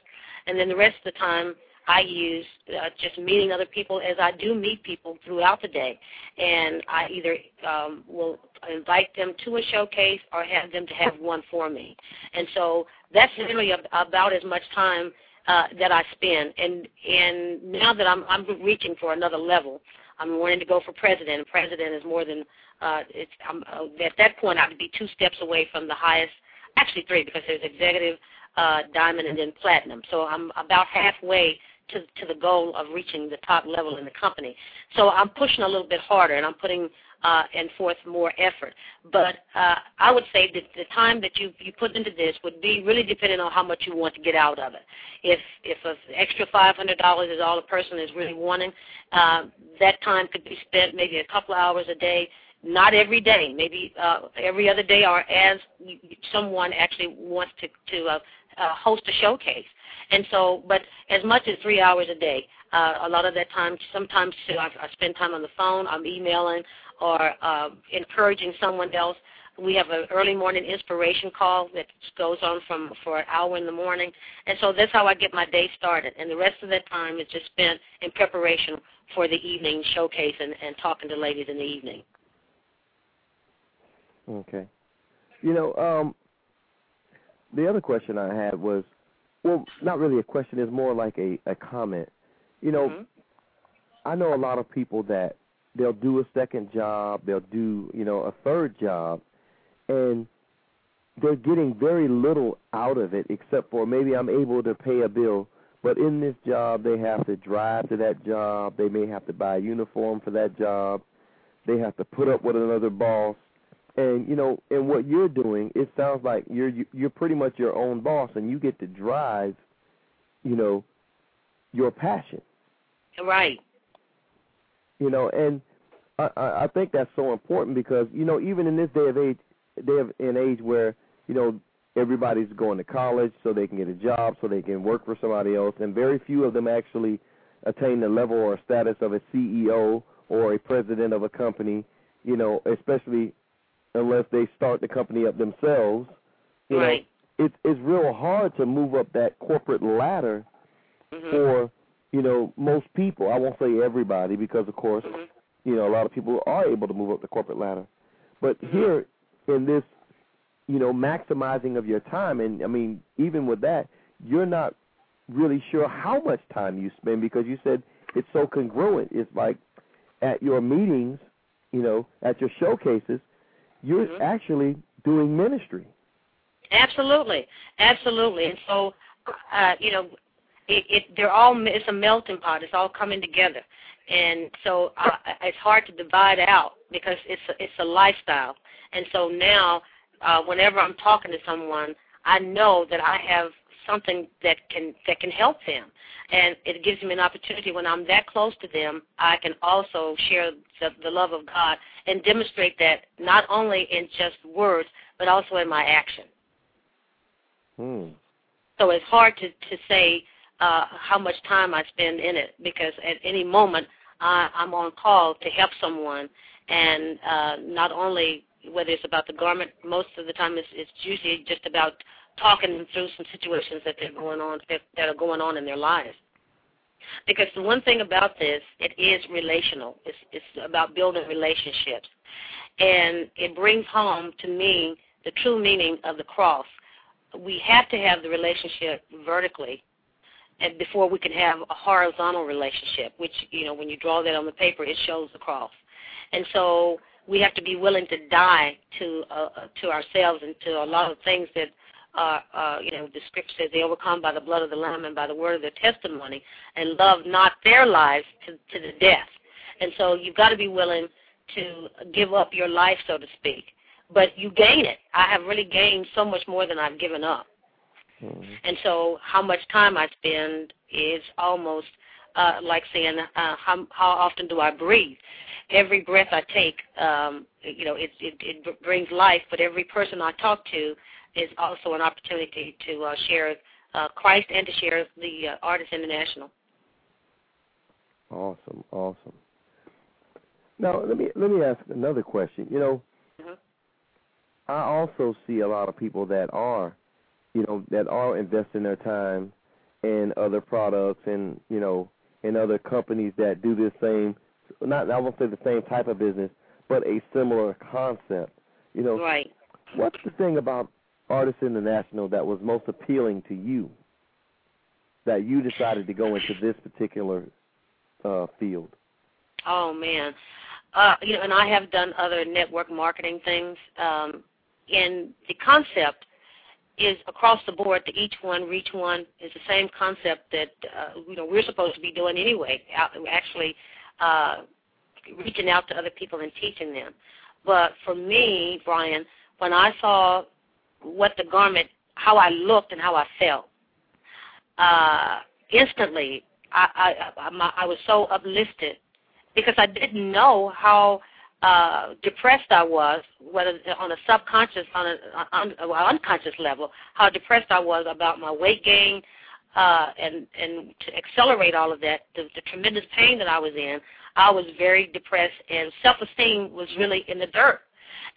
and then the rest of the time I use uh, just meeting other people, as I do meet people throughout the day, and I either um, will invite them to a showcase or have them to have one for me. And so that's literally about as much time uh, that I spend. And and now that I'm, I'm reaching for another level, I'm wanting to go for president, and president is more than uh, it's. I'm, uh, at that point, I would be two steps away from the highest, actually three, because there's executive, uh, diamond, and then platinum. So I'm about halfway to to the goal of reaching the top level in the company. So I'm pushing a little bit harder, and I'm putting uh, and forth more effort. But uh, I would say that the time that you you put into this would be really dependent on how much you want to get out of it. If if an extra five hundred dollars is all a person is really wanting, uh, that time could be spent maybe a couple of hours a day, not every day, maybe uh, every other day, or as you, someone actually wants to, to uh, uh, host a showcase. And so, but as much as three hours a day, uh, a lot of that time, sometimes too, I, I spend time on the phone, I'm emailing or uh, encouraging someone else. We have an early morning inspiration call that goes on from for an hour in the morning. And so that's how I get my day started. And the rest of that time is just spent in preparation for the evening showcase and, and talking to ladies in the evening. Okay. You know, um, the other question I had was, well, not really a question, it's more like a, a comment. You know, mm-hmm. I know a lot of people that they'll do a second job, they'll do, you know, a third job, and they're getting very little out of it except for maybe I'm able to pay a bill, but in this job they have to drive to that job, they may have to buy a uniform for that job, they have to put up with another boss. And, you know, and what you're doing, it sounds like you're you're pretty much your own boss, and you get to drive, you know, your passion. Right. You know, and I, I think that's so important because, you know, even in this day of age, day of an age where, you know, everybody's going to college so they can get a job, so they can work for somebody else, and very few of them actually attain the level or status of a C E O or a president of a company, you know, especially unless they start the company up themselves. You right. know, it, it's real hard to move up that corporate ladder mm-hmm. for, you know, most people. I won't say everybody because, of course, mm-hmm. you know, a lot of people are able to move up the corporate ladder. But mm-hmm. here in this, you know, maximizing of your time, and, I mean, even with that, you're not really sure how much time you spend because you said it's so congruent. It's like at your meetings, you know, at your showcases, you're mm-hmm. actually doing ministry. Absolutely, absolutely. And so, uh, you know, it, it, they're all it's a melting pot. It's all coming together, and so uh, it's hard to divide out because it's a, it's a lifestyle. And so now, uh, whenever I'm talking to someone, I know that I have something that can that can help them, and it gives me an opportunity when I'm that close to them. I can also share the, the love of God and demonstrate that not only in just words but also in my action. Hmm. So it's hard to to say uh, how much time I spend in it because at any moment I, I'm on call to help someone, and uh, not only whether it's about the garment. Most of the time, it's, it's usually just about talking them through some situations that they're going on that, that are going on in their lives. Because the one thing about this, it is relational. It's, it's about building relationships, and it brings home to me the true meaning of the cross. We have to have the relationship vertically, and before we can have a horizontal relationship, which you know when you draw that on the paper, it shows the cross, and so. we have to be willing to die to uh, to ourselves and to a lot of things that are, uh, you know, the scripture says they overcome by the blood of the Lamb and by the word of their testimony, and love not their lives to, to the death. And so you've got to be willing to give up your life, so to speak. But you gain it. I have really gained so much more than I've given up. Mm-hmm. And so how much time I spend is almost uh, like saying uh, how, how often do I breathe. Every breath I take, um, you know, it, it, it brings life, but every person I talk to is also an opportunity to uh, share uh, Christ and to share the uh, Artists International. Awesome, awesome. Now, let me let me ask another question. You know, mm-hmm. I also see a lot of people that are, you know, that are investing their time in other products and, you know, in other companies that do this same, not I won't say the same type of business, but a similar concept. You know, right. What's the thing about Artists International that was most appealing to you that you decided to go into this particular uh, field? Oh, man. Uh, you know, and I have done other network marketing things, um, and the concept is across the board that each one, reach one, is the same concept that, uh, you know, we're supposed to be doing anyway, out, actually uh, reaching out to other people and teaching them. But for me, Brian, when I saw what the garment, how I looked and how I felt, uh, instantly I, I, I, my, I was so uplifted. Because I didn't know how uh, depressed I was, whether on a subconscious, on an un, un, unconscious level, how depressed I was about my weight gain, uh, and and to accelerate all of that, the, the tremendous pain that I was in, I was very depressed, and self-esteem was really in the dirt.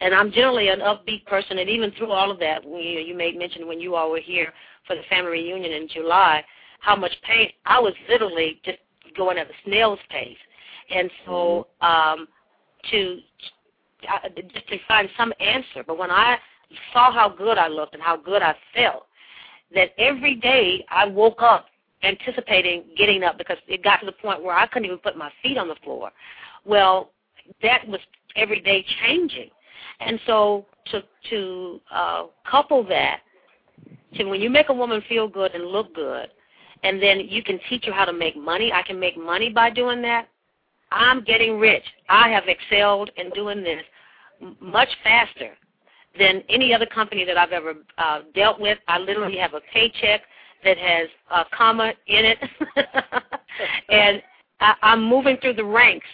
And I'm generally an upbeat person, and even through all of that, we, you made mention when you all were here for the family reunion in July, how much pain, I was literally just going at a snail's pace. And so um, to uh, just to find some answer. But when I saw how good I looked and how good I felt, that every day I woke up anticipating getting up, because it got to the point where I couldn't even put my feet on the floor. Well, that was every day changing. And so to, to uh, couple that, to when you make a woman feel good and look good, and then you can teach her how to make money. I can make money by doing that. I'm getting rich. I have excelled in doing this much faster than any other company that I've ever uh, dealt with. I literally have a paycheck that has a comma in it, and I, I'm moving through the ranks.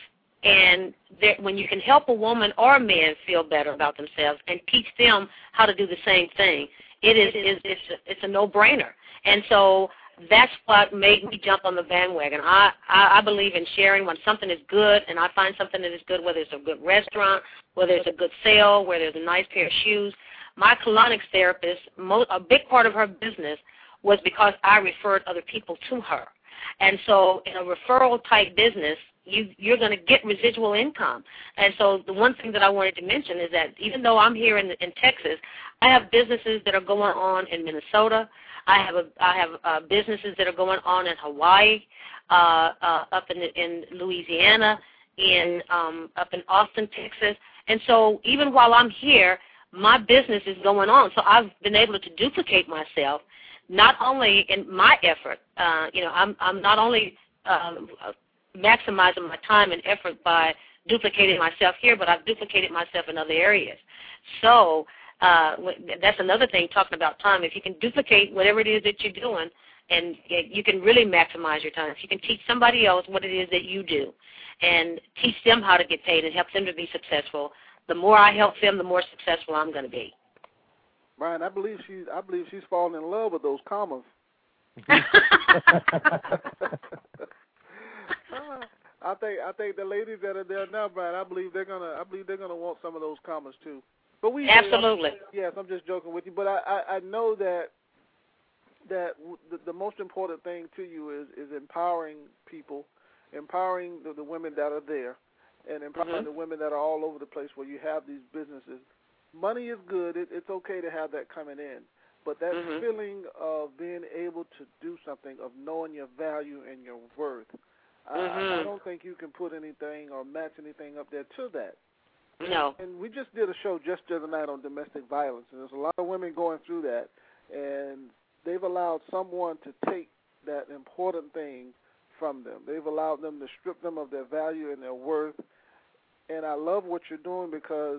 And there, when you can help a woman or a man feel better about themselves and teach them how to do the same thing, it is it's, it's, a, it's a no-brainer. And so that's what made me jump on the bandwagon. I, I, I believe in sharing when something is good, and I find something that is good, whether it's a good restaurant, whether it's a good sale, whether it's a nice pair of shoes. My colonics therapist, most, a big part of her business was because I referred other people to her. And so in a referral-type business, you, you're going to get residual income. And so the one thing that I wanted to mention is that even though I'm here in, in Texas, I have businesses that are going on in Minnesota. I have a, I have uh, businesses that are going on in Hawaii, uh, uh, up in, in Louisiana, in um, up in Austin, Texas. And so even while I'm here, my business is going on. So I've been able to duplicate myself, not only in my effort. Uh, you know, I'm I'm not only um, maximizing my time and effort by duplicating myself here, but I've duplicated myself in other areas. So. Uh, that's another thing, talking about time. If you can duplicate whatever it is that you're doing, and you can really maximize your time. If you can teach somebody else what it is that you do and teach them how to get paid and help them to be successful, the more I help them, the more successful I'm going to be. Brian, I believe, she, I believe she's falling in love with those commas. I think I think the ladies that are there now, Brian, I believe they're gonna I believe they're gonna want some of those commas too. But we absolutely. I'm, yes, I'm just joking with you. But I, I, I know that that w- the, the most important thing to you is, is empowering people, empowering the, the women that are there, and empowering mm-hmm. the women that are all over the place where you have these businesses. Money is good. It, it's okay to have that coming in. But that mm-hmm. feeling of being able to do something, of knowing your value and your worth, mm-hmm. I, I don't think you can put anything or match anything up there to that. No. And we just did a show just the other night on domestic violence, and there's a lot of women going through that, and they've allowed someone to take that important thing from them. They've allowed them to strip them of their value and their worth. And I love what you're doing because,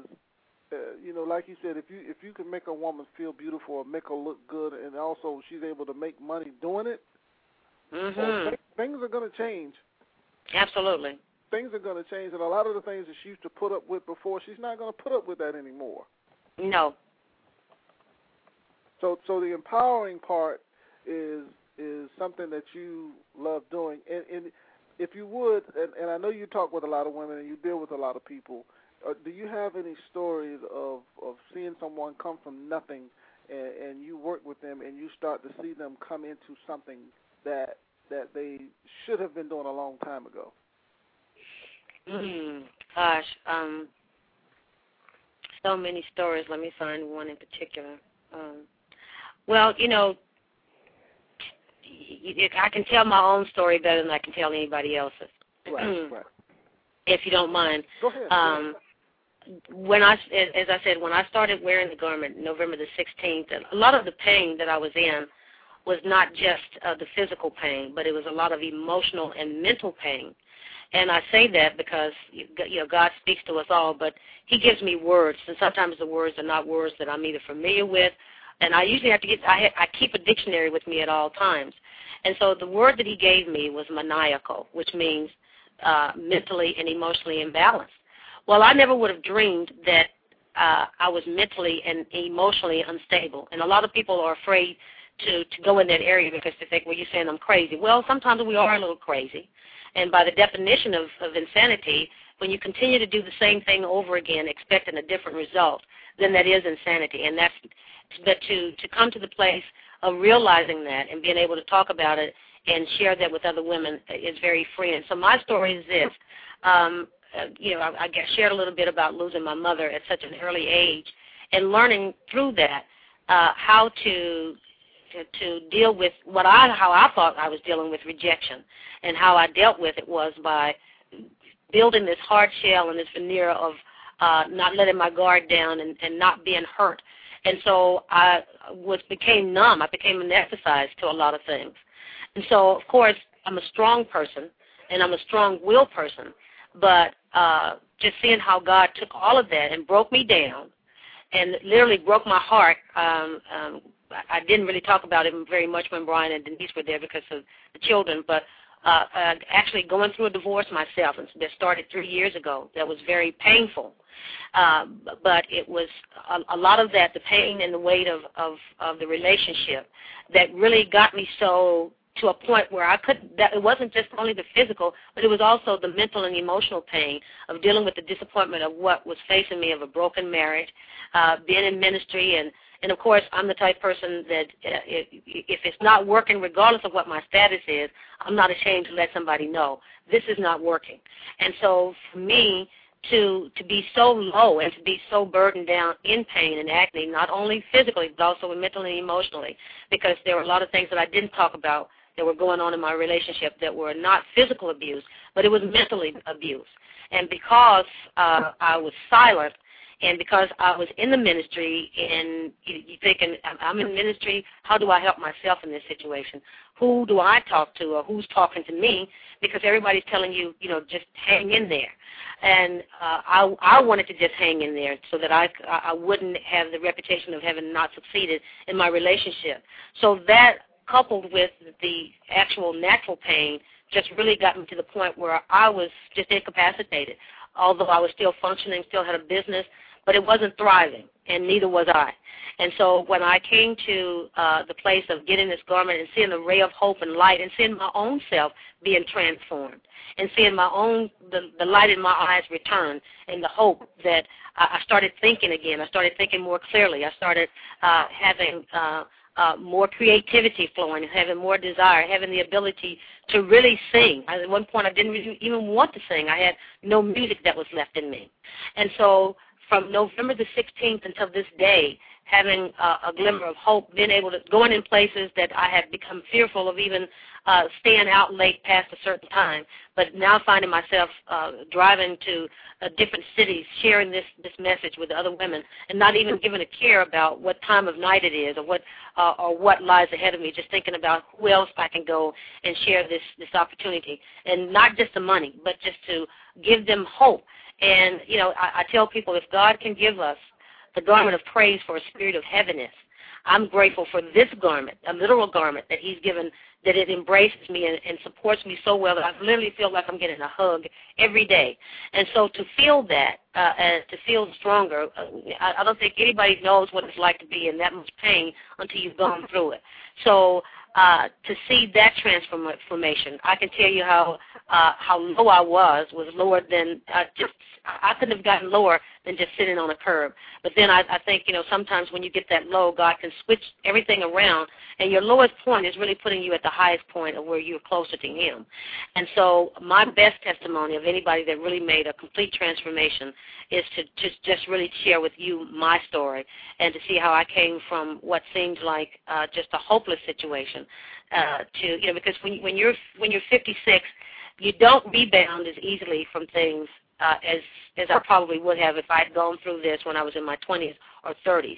uh, you know, like you said, if you if you can make a woman feel beautiful or make her look good, and also she's able to make money doing it, mm-hmm. so th- things are going to change. Absolutely. Things are going to change, and a lot of the things that she used to put up with before, she's not going to put up with that anymore. No. So, so the empowering part is is something that you love doing, and, and if you would, and, and I know you talk with a lot of women and you deal with a lot of people. Uh, do you have any stories of, of seeing someone come from nothing, and, and you work with them and you start to see them come into something that that they should have been doing a long time ago? Mm, gosh, um, so many stories. Let me find one in particular. Um, well, you know, I can tell my own story better than I can tell anybody else's. Right, right. If you don't mind. Go ahead. Um, when I, as I said, when I started wearing the garment November the sixteenth, a lot of the pain that I was in was not just uh, the physical pain, but it was a lot of emotional and mental pain. And I say that because, you know, God speaks to us all, but he gives me words, and sometimes the words are not words that I'm either familiar with, and I usually have to get, I, ha- I keep a dictionary with me at all times. And so the word that he gave me was maniacal, which means uh, mentally and emotionally imbalanced. Well, I never would have dreamed that uh, I was mentally and emotionally unstable, and a lot of people are afraid to, to go in that area because they think, well, you're saying I'm crazy. Well, sometimes we are a little crazy. And by the definition of, of insanity, when you continue to do the same thing over again expecting a different result, then that is insanity. And that's, but to, to come to the place of realizing that and being able to talk about it and share that with other women is very freeing. So my story is this. Um, you know, I, I shared a little bit about losing my mother at such an early age and learning through that uh, how to to deal with what I, how I thought I was dealing with rejection, and how I dealt with it was by building this hard shell and this veneer of uh, not letting my guard down and, and not being hurt. And so I was became numb. I became anesthetized to a lot of things. And so, of course, I'm a strong person, and I'm a strong-willed person, but uh, just seeing how God took all of that and broke me down and literally broke my heart, um, um, I didn't really talk about it very much when Brian and Denise were there because of the children, but uh, uh, actually going through a divorce myself that started three years ago that was very painful. Uh, but it was a, a lot of that, the pain and the weight of, of, of the relationship that really got me so to a point where I couldn't, that it wasn't just only the physical, but it was also the mental and emotional pain of dealing with the disappointment of what was facing me of a broken marriage, uh, being in ministry and, And, of course, I'm the type of person that uh, if it's not working, regardless of what my status is, I'm not ashamed to let somebody know this is not working. And so for me to to be so low and to be so burdened down in pain and agony, not only physically but also mentally and emotionally, because there were a lot of things that I didn't talk about that were going on in my relationship that were not physical abuse, but it was mentally abuse. And because uh, I was silent, and because I was in the ministry and you thinking, I'm in ministry, how do I help myself in this situation? Who do I talk to or who's talking to me? Because everybody's telling you, you know, just hang in there. And uh, I, I wanted to just hang in there so that I, I wouldn't have the reputation of having not succeeded in my relationship. So that coupled with the actual natural pain just really got me to the point where I was just incapacitated, although I was still functioning, still had a business, but it wasn't thriving, and neither was I. And so when I came to uh, the place of getting this garment and seeing the ray of hope and light and seeing my own self being transformed and seeing my own, the, the light in my eyes return and the hope that I, I started thinking again. I started thinking more clearly. I started uh, having uh, uh, more creativity flowing, having more desire, having the ability to really sing. I, at one point I didn't really even want to sing. I had no music that was left in me. And so from November the sixteenth until this day, having uh, a glimmer of hope, being able to go in places that I had become fearful of, even uh, staying out late past a certain time. But now finding myself uh, driving to uh, different cities, sharing this, this message with other women, and not even giving a care about what time of night it is or what uh, or what lies ahead of me, just thinking about who else I can go and share this, this opportunity. And not just the money, but just to give them hope. And, you know, I, I tell people, if God can give us the garment of praise for a spirit of heaviness, I'm grateful for this garment, a literal garment that he's given, that it embraces me and, and supports me so well that I literally feel like I'm getting a hug every day. And so to feel that, uh, and to feel stronger, uh, I, I don't think anybody knows what it's like to be in that much pain until you've gone through it. So uh, to see that transformation, I can tell you how uh, how low I was, was lower than uh, just I couldn't have gotten lower than just sitting on a curb. But then I, I think, you know, sometimes when you get that low, God can switch everything around, and your lowest point is really putting you at the highest point of where you're closer to him. And so my best testimony of anybody that really made a complete transformation is to just, just really share with you my story and to see how I came from what seemed like uh, just a hopeless situation uh, to, you know, because when, when, you're, when you're fifty-six, you don't rebound as easily from things Uh, as as I probably would have if I had gone through this when I was in my twenties or thirties.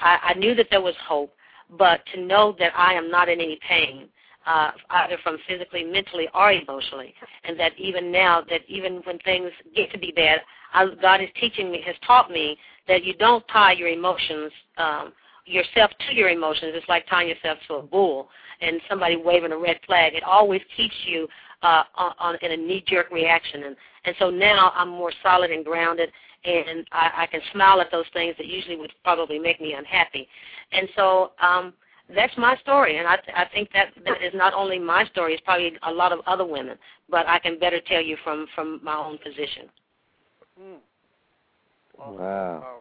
I, I knew that there was hope, but to know that I am not in any pain, uh, either from physically, mentally, or emotionally, and that even now, that even when things get to be bad, I, God is teaching me, has taught me that you don't tie your emotions, um, yourself to your emotions. It's like tying yourself to a bull and somebody waving a red flag. It always keeps you Uh, on, on, in a knee-jerk reaction. And, and so now I'm more solid and grounded, and I, I can smile at those things that usually would probably make me unhappy. And so um, that's my story, and I, th- I think that, that is not only my story. It's probably a lot of other women, but I can better tell you from, from my own position. Mm. Wow. Wow.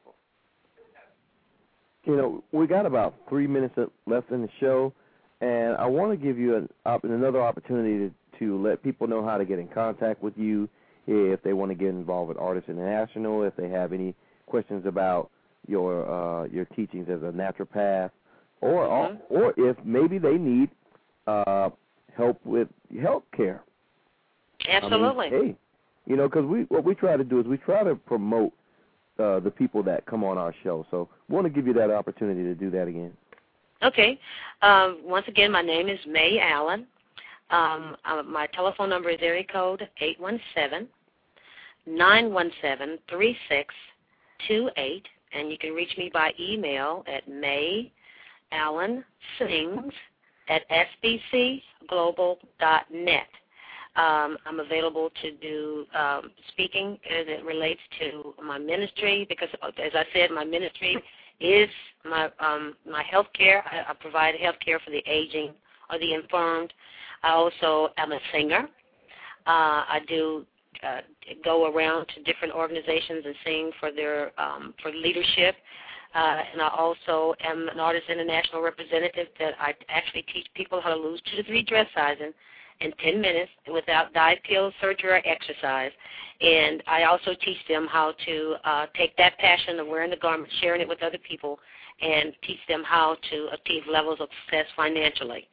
You know, we got about three minutes left in the show, and I want to give you an, another opportunity to to let people know how to get in contact with you if they want to get involved with Artists International, if they have any questions about your uh, your teachings as a naturopath, or mm-hmm. or if maybe they need uh, help with health care. Absolutely. I mean, hey, you know, because we what we try to do is we try to promote uh, the people that come on our show. So we want to give you that opportunity to do that again. Okay. Um, once again, my name is Mae Allen. Um, uh, my telephone number is area code eight one seven, nine one seven, three six two eight, and you can reach me by email at mayallensings at s b c global dot net. Um, I'm available to do um, speaking as it relates to my ministry because, as I said, my ministry is my, um, my health care. I, I provide health care for the aging or the infirmed. I also am a singer. Uh, I do uh, go around to different organizations and sing for their um, for leadership. Uh, and I also am an Artists International representative that I actually teach people how to lose two to three dress sizes in ten minutes without diet, pills, surgery, or exercise. And I also teach them how to uh, take that passion of wearing the garment, sharing it with other people, and teach them how to achieve levels of success financially.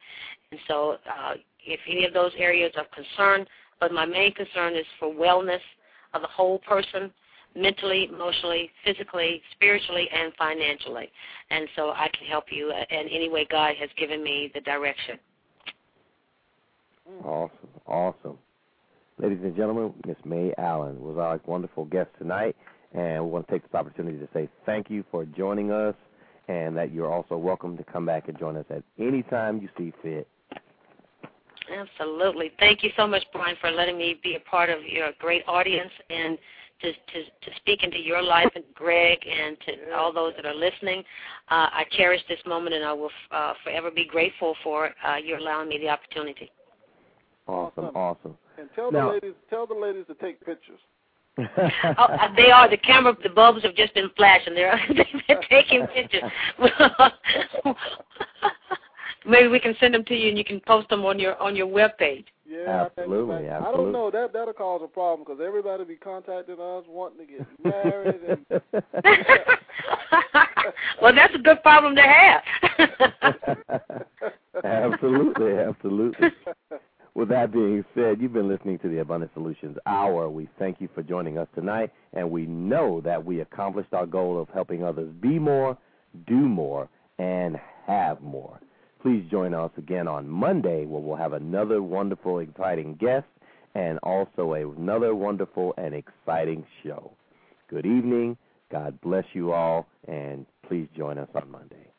And so uh, if any of those areas are concerned, but my main concern is for wellness of the whole person, mentally, emotionally, physically, spiritually, and financially. And so I can help you in any way God has given me the direction. Awesome, awesome. Ladies and gentlemen, Miss Mae Allen was our wonderful guest tonight, and we want to take this opportunity to say thank you for joining us, and that you're also welcome to come back and join us at any time you see fit. Absolutely. Thank you so much, Brian, for letting me be a part of your great audience and to to, to speak into your life and Greg and to all those that are listening. Uh, I cherish this moment, and I will uh, forever be grateful for uh, you allowing me the opportunity. Awesome, awesome. awesome. And tell now, the ladies, tell the ladies to take pictures. oh, they are. The camera, the bulbs have just been flashing. They're, they're taking pictures. Maybe we can send them to you, and you can post them on your on your webpage. Yeah, absolutely, I, like, absolutely. I don't know that that'll cause a problem because everybody be contacting us wanting to get married. And Well, that's a good problem to have. Absolutely, absolutely. With that being said, you've been listening to the Abundant Solutions Hour. We thank you for joining us tonight, and we know that we accomplished our goal of helping others be more, do more, and have more. Please join us again on Monday, where we'll have another wonderful, exciting guest and also another wonderful and exciting show. Good evening. God bless you all, and please join us on Monday.